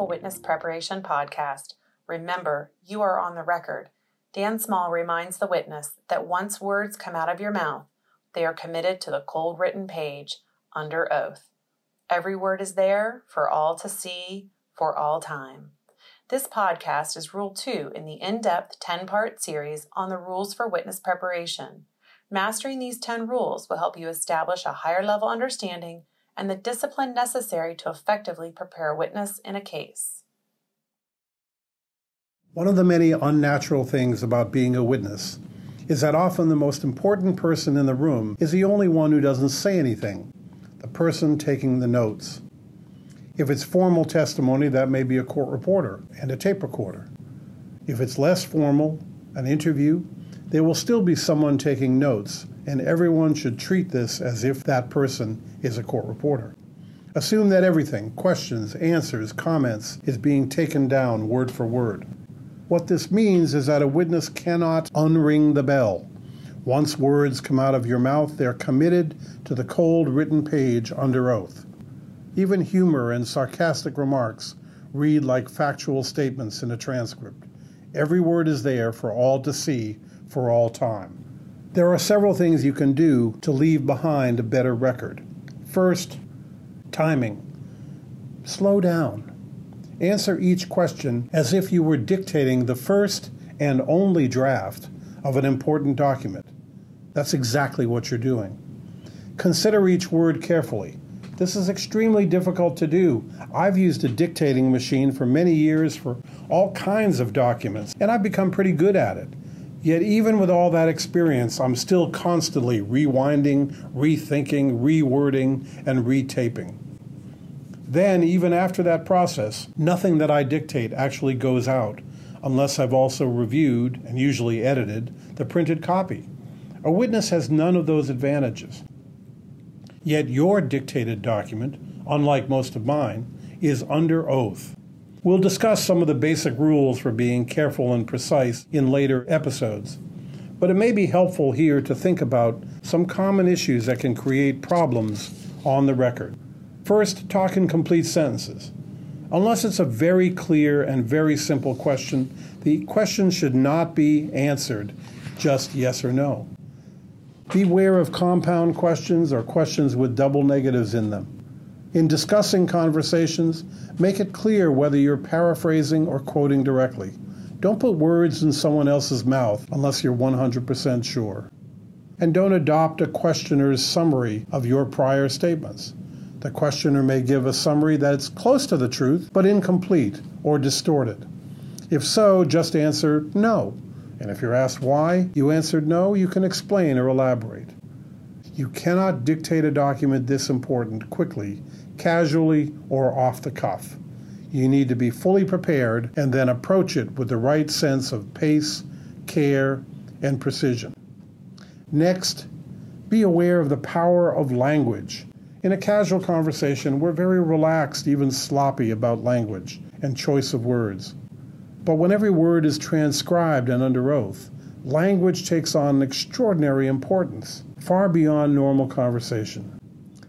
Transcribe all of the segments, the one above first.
Powerful Witness Preparation podcast, remember, you are on the record. Dan Small reminds the witness that once words come out of your mouth, they are committed to the cold written page under oath. Every word is there for all to see for all time. This podcast is Rule 2 in the in-depth 10-part series on the rules for witness preparation. Mastering these 10 rules will help you establish a higher level understanding and the discipline necessary to effectively prepare a witness in a case. One of the many unnatural things about being a witness is that often the most important person in the room is the only one who doesn't say anything, the person taking the notes. If it's formal testimony, that may be a court reporter and a tape recorder. If it's less formal, an interview, there will still be someone taking notes, and everyone should treat this as if that person is a court reporter. Assume that everything, questions, answers, comments, is being taken down word for word. What this means is that a witness cannot unring the bell. Once words come out of your mouth, they're committed to the cold written page under oath. Even humor and sarcastic remarks read like factual statements in a transcript. Every word is there for all to see for all time. There are several things you can do to leave behind a better record. First, timing. Slow down. Answer each question as if you were dictating the first and only draft of an important document. That's exactly what you're doing. Consider each word carefully. This is extremely difficult to do. I've used a dictating machine for many years for all kinds of documents, and I've become pretty good at it. Yet even with all that experience, I'm still constantly rewinding, rethinking, rewording, and retaping. Then, even after that process, nothing that I dictate actually goes out, unless I've also reviewed, and usually edited, the printed copy. A witness has none of those advantages. Yet your dictated document, unlike most of mine, is under oath. We'll discuss some of the basic rules for being careful and precise in later episodes, but it may be helpful here to think about some common issues that can create problems on the record. First, talk in complete sentences. Unless it's a very clear and very simple question, the question should not be answered just yes or no. Beware of compound questions or questions with double negatives in them. In discussing conversations, make it clear whether you're paraphrasing or quoting directly. Don't put words in someone else's mouth unless you're 100% sure. And don't adopt a questioner's summary of your prior statements. The questioner may give a summary that's close to the truth, but incomplete or distorted. If so, just answer no. And if you're asked why you answered no, you can explain or elaborate. You cannot dictate a document this important quickly, casually, or off the cuff. You need to be fully prepared and then approach it with the right sense of pace, care, and precision. Next, be aware of the power of language. In a casual conversation, we're very relaxed, even sloppy about language and choice of words. But when every word is transcribed and under oath, language takes on an extraordinary importance, far beyond normal conversation.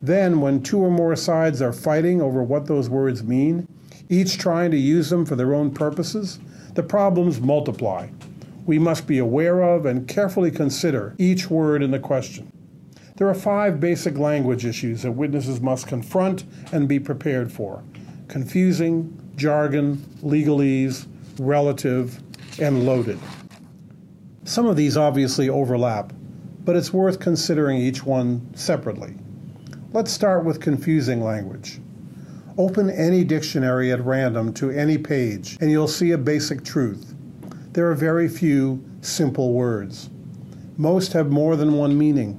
Then, when two or more sides are fighting over what those words mean, each trying to use them for their own purposes, the problems multiply. We must be aware of and carefully consider each word in the question. There are 5 basic language issues that witnesses must confront and be prepared for: confusing, jargon, legalese, relative, and loaded. Some of these obviously overlap, but it's worth considering each one separately. Let's start with confusing language. Open any dictionary at random to any page, and you'll see a basic truth. There are very few simple words. Most have more than one meaning.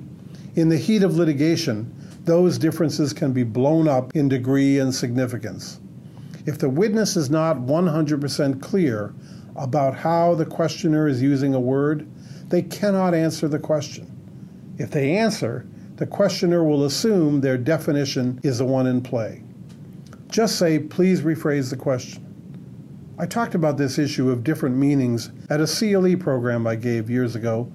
In the heat of litigation, those differences can be blown up in degree and significance. If the witness is not 100% clear about how the questioner is using a word, they cannot answer the question. If they answer, the questioner will assume their definition is the one in play. Just say, "Please rephrase the question." I talked about this issue of different meanings at a CLE program I gave years ago,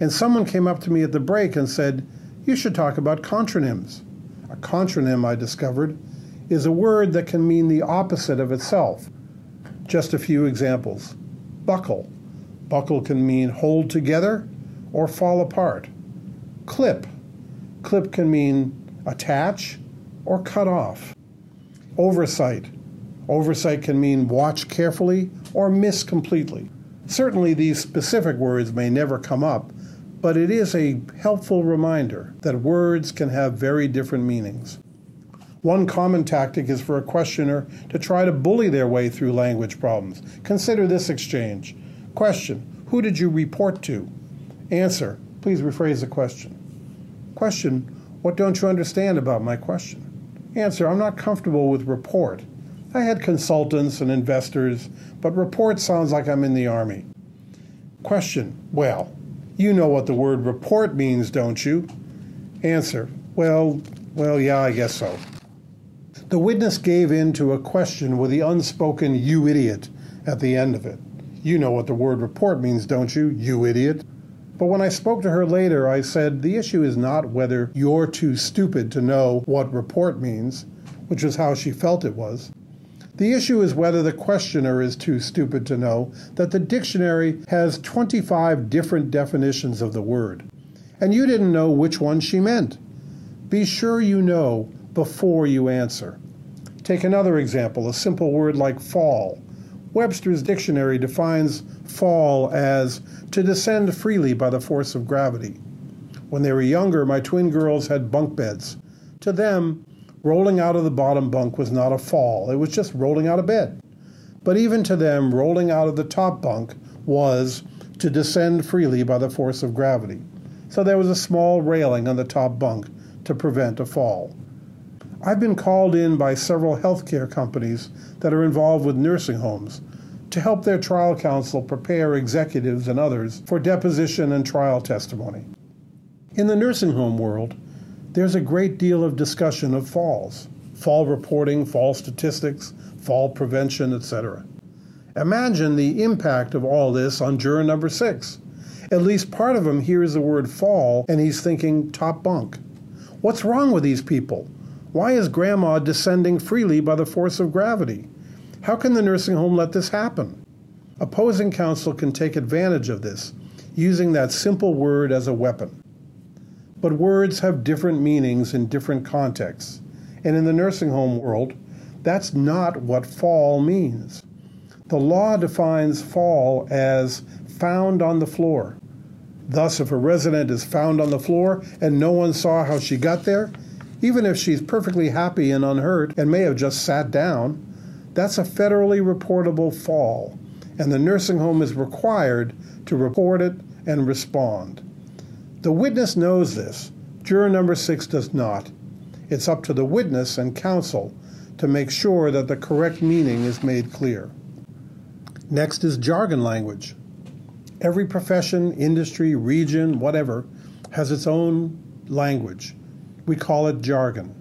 and someone came up to me at the break and said, "You should talk about contronyms." A contronym, I discovered, is a word that can mean the opposite of itself. Just a few examples. Buckle. Buckle can mean hold together or fall apart. Clip. Clip can mean attach or cut off. Oversight. Oversight can mean watch carefully or miss completely. Certainly these specific words may never come up, but it is a helpful reminder that words can have very different meanings. One common tactic is for a questioner to try to bully their way through language problems. Consider this exchange. Question, who did you report to? Answer, please rephrase the question. Question, what don't you understand about my question? Answer, I'm not comfortable with report. I had consultants and investors, but report sounds like I'm in the Army. Question, well, you know what the word report means, don't you? Answer, well, yeah, I guess so. The witness gave in to a question with the unspoken "you idiot" at the end of it. You know what the word report means, don't you, you idiot? But when I spoke to her later, I said, the issue is not whether you're too stupid to know what report means, which is how she felt it was. The issue is whether the questioner is too stupid to know that the dictionary has 25 different definitions of the word, and you didn't know which one she meant. Be sure you know before you answer. Take another example, a simple word like fall. Webster's dictionary defines fall as to descend freely by the force of gravity. When they were younger, my twin girls had bunk beds. To them, rolling out of the bottom bunk was not a fall, it was just rolling out of bed. But even to them, rolling out of the top bunk was to descend freely by the force of gravity. So there was a small railing on the top bunk to prevent a fall. I've been called in by several healthcare companies that are involved with nursing homes to help their trial counsel prepare executives and others for deposition and trial testimony. In the nursing home world, there's a great deal of discussion of falls, fall reporting, fall statistics, fall prevention, etc. Imagine the impact of all this on juror number 6. At least part of him hears the word fall and he's thinking top bunk. What's wrong with these people? Why is grandma descending freely by the force of gravity? How can the nursing home let this happen? Opposing counsel can take advantage of this, using that simple word as a weapon. But words have different meanings in different contexts, and in the nursing home world, that's not what fall means. The law defines fall as found on the floor. Thus, if a resident is found on the floor and no one saw how she got there, even if she's perfectly happy and unhurt and may have just sat down, that's a federally reportable fall, and the nursing home is required to report it and respond. The witness knows this. Juror number 6 does not. It's up to the witness and counsel to make sure that the correct meaning is made clear. Next is jargon language. Every profession, industry, region, whatever, has its own language. We call it jargon.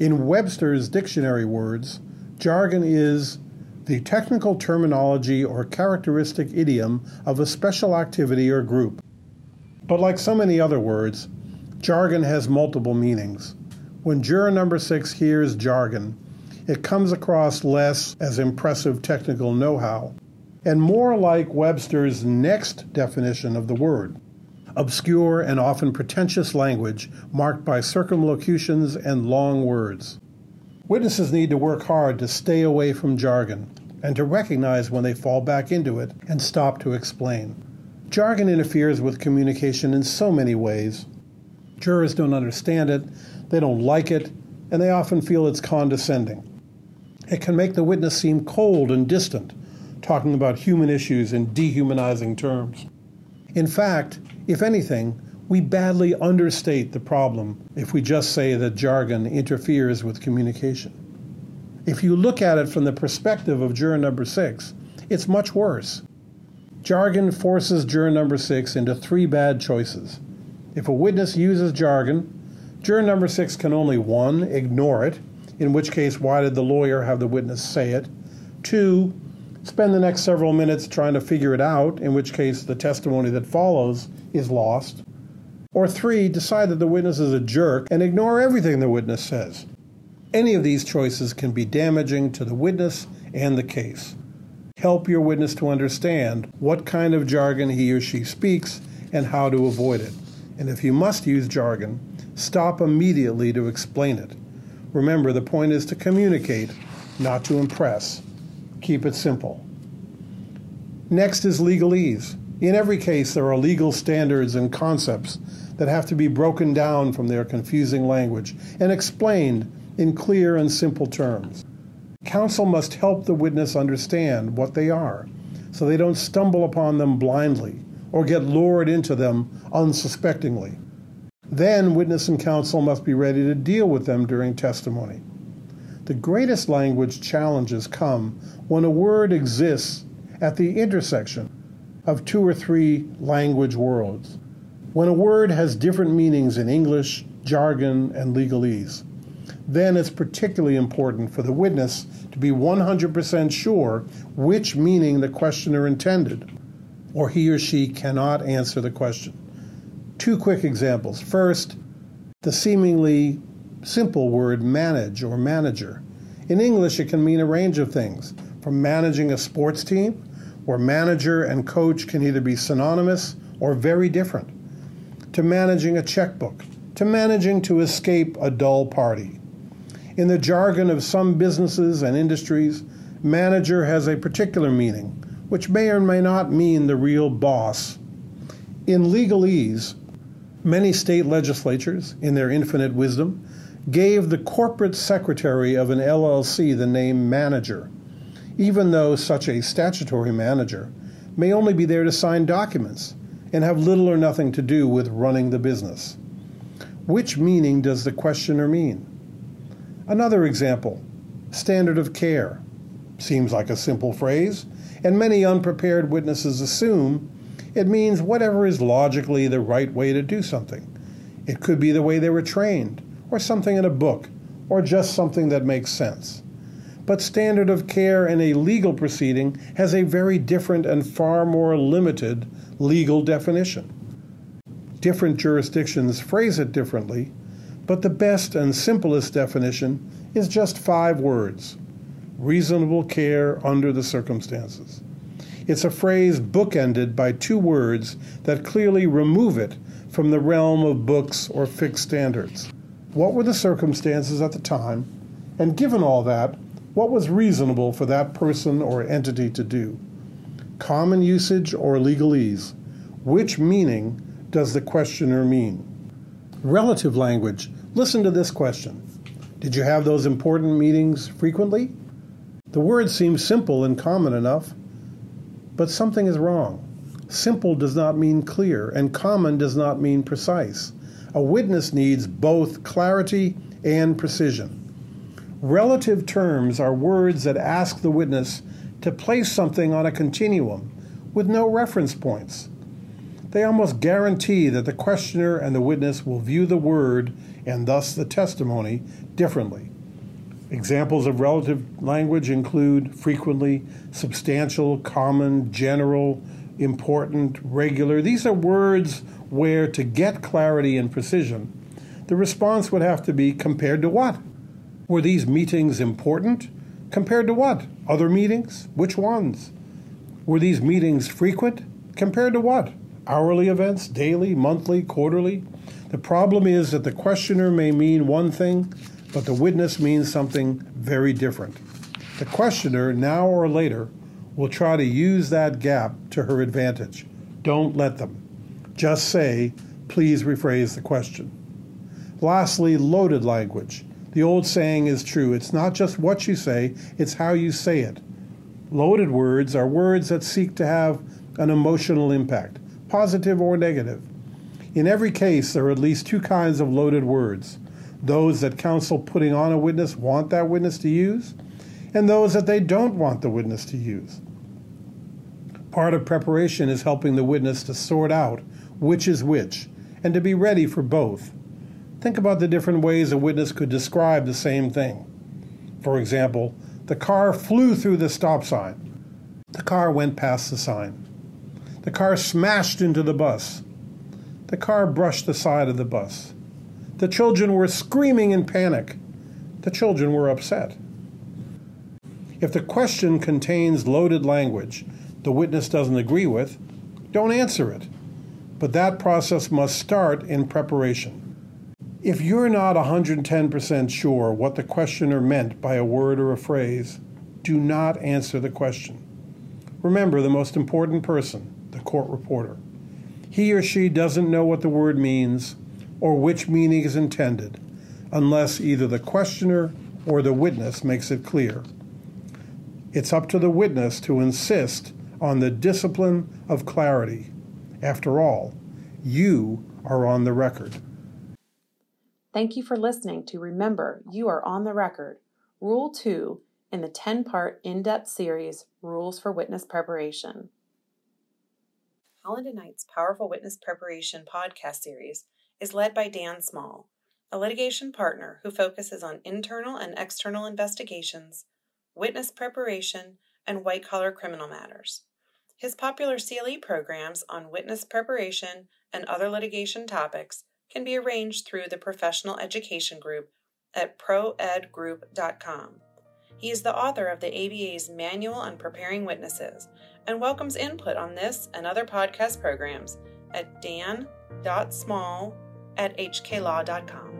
In Webster's dictionary words, jargon is the technical terminology or characteristic idiom of a special activity or group. But like so many other words, jargon has multiple meanings. When juror number 6 hears jargon, it comes across less as impressive technical know-how, and more like Webster's next definition of the word, obscure and often pretentious language marked by circumlocutions and long words. Witnesses need to work hard to stay away from jargon and to recognize when they fall back into it and stop to explain. Jargon interferes with communication in so many ways. Jurors don't understand it, they don't like it, and they often feel it's condescending. It can make the witness seem cold and distant, talking about human issues in dehumanizing terms. In fact, if anything, we badly understate the problem if we just say that jargon interferes with communication. If you look at it from the perspective of juror number 6, it's much worse. Jargon forces juror number 6 into 3 bad choices. If a witness uses jargon, juror number 6 can only 1, ignore it, in which case why did the lawyer have the witness say it? 2, spend the next several minutes trying to figure it out, in which case the testimony that follows is lost. Or 3, decide that the witness is a jerk and ignore everything the witness says. Any of these choices can be damaging to the witness and the case. Help your witness to understand what kind of jargon he or she speaks and how to avoid it. And if you must use jargon, stop immediately to explain it. Remember, the point is to communicate, not to impress. Keep it simple. Next is legalese. In every case, there are legal standards and concepts that have to be broken down from their confusing language and explained in clear and simple terms. Counsel must help the witness understand what they are, so they don't stumble upon them blindly or get lured into them unsuspectingly. Then witness and counsel must be ready to deal with them during testimony. The greatest language challenges come when a word exists at the intersection of two or three language worlds, when a word has different meanings in English, jargon, and legalese. Then it's particularly important for the witness to be 100% sure which meaning the questioner intended, or he or she cannot answer the question. Two quick examples. First, the seemingly simple word manage or manager. In English, it can mean a range of things, from managing a sports team, where manager and coach can either be synonymous or very different, to managing a checkbook, to managing to escape a dull party. In the jargon of some businesses and industries, manager has a particular meaning, which may or may not mean the real boss. In legalese, many state legislatures, in their infinite wisdom, gave the corporate secretary of an LLC the name manager, even though such a statutory manager may only be there to sign documents and have little or nothing to do with running the business. Which meaning does the questioner mean? Another example, standard of care. Seems like a simple phrase, and many unprepared witnesses assume it means whatever is logically the right way to do something. It could be the way they were trained, or something in a book, or just something that makes sense. But standard of care in a legal proceeding has a very different and far more limited legal definition. Different jurisdictions phrase it differently, but the best and simplest definition is just 5 words: reasonable care under the circumstances. It's a phrase bookended by 2 words that clearly remove it from the realm of books or fixed standards. What were the circumstances at the time? And given all that, what was reasonable for that person or entity to do? Common usage or legalese? Which meaning does the questioner mean? Relative language. Listen to this question. Did you have those important meetings frequently? The word seems simple and common enough, but something is wrong. Simple does not mean clear, and common does not mean precise. A witness needs both clarity and precision. Relative terms are words that ask the witness to place something on a continuum with no reference points. They almost guarantee that the questioner and the witness will view the word, and thus the testimony, differently. Examples of relative language include frequently, substantial, common, general, important, regular. These are words where, to get clarity and precision, the response would have to be compared to what? Were these meetings important? Compared to what? Other meetings? Which ones? Were these meetings frequent? Compared to what? Hourly events, daily, monthly, quarterly. The problem is that the questioner may mean one thing, but the witness means something very different. The questioner, now or later, will try to use that gap to her advantage. Don't let them. Just say, please rephrase the question. Lastly, loaded language. The old saying is true. It's not just what you say, it's how you say it. Loaded words are words that seek to have an emotional impact, positive or negative. In every case, there are at least 2 kinds of loaded words: those that counsel putting on a witness want that witness to use, and those that they don't want the witness to use. Part of preparation is helping the witness to sort out which is which, and to be ready for both. Think about the different ways a witness could describe the same thing. For example, the car flew through the stop sign. The car went past the sign. The car smashed into the bus. The car brushed the side of the bus. The children were screaming in panic. the children were upset. If the question contains loaded language the witness doesn't agree with, don't answer it. But that process must start in preparation. If you're not 110% sure what the questioner meant by a word or a phrase, do not answer the question. Remember the most important person, the court reporter. He or she doesn't know what the word means or which meaning is intended, unless either the questioner or the witness makes it clear. It's up to the witness to insist on the discipline of clarity. After all, you are on the record. Thank you for listening to Remember, You Are on the Record, Rule 2 in the 10-part in-depth series, Rules for Witness Preparation. Holland and Knight's Powerful Witness Preparation podcast series is led by Dan Small, a litigation partner who focuses on internal and external investigations, witness preparation, and white-collar criminal matters. His popular CLE programs on witness preparation and other litigation topics can be arranged through the Professional Education Group at proedgroup.com. He is the author of the ABA's Manual on Preparing Witnesses and welcomes input on this and other podcast programs at dan.small@hklaw.com.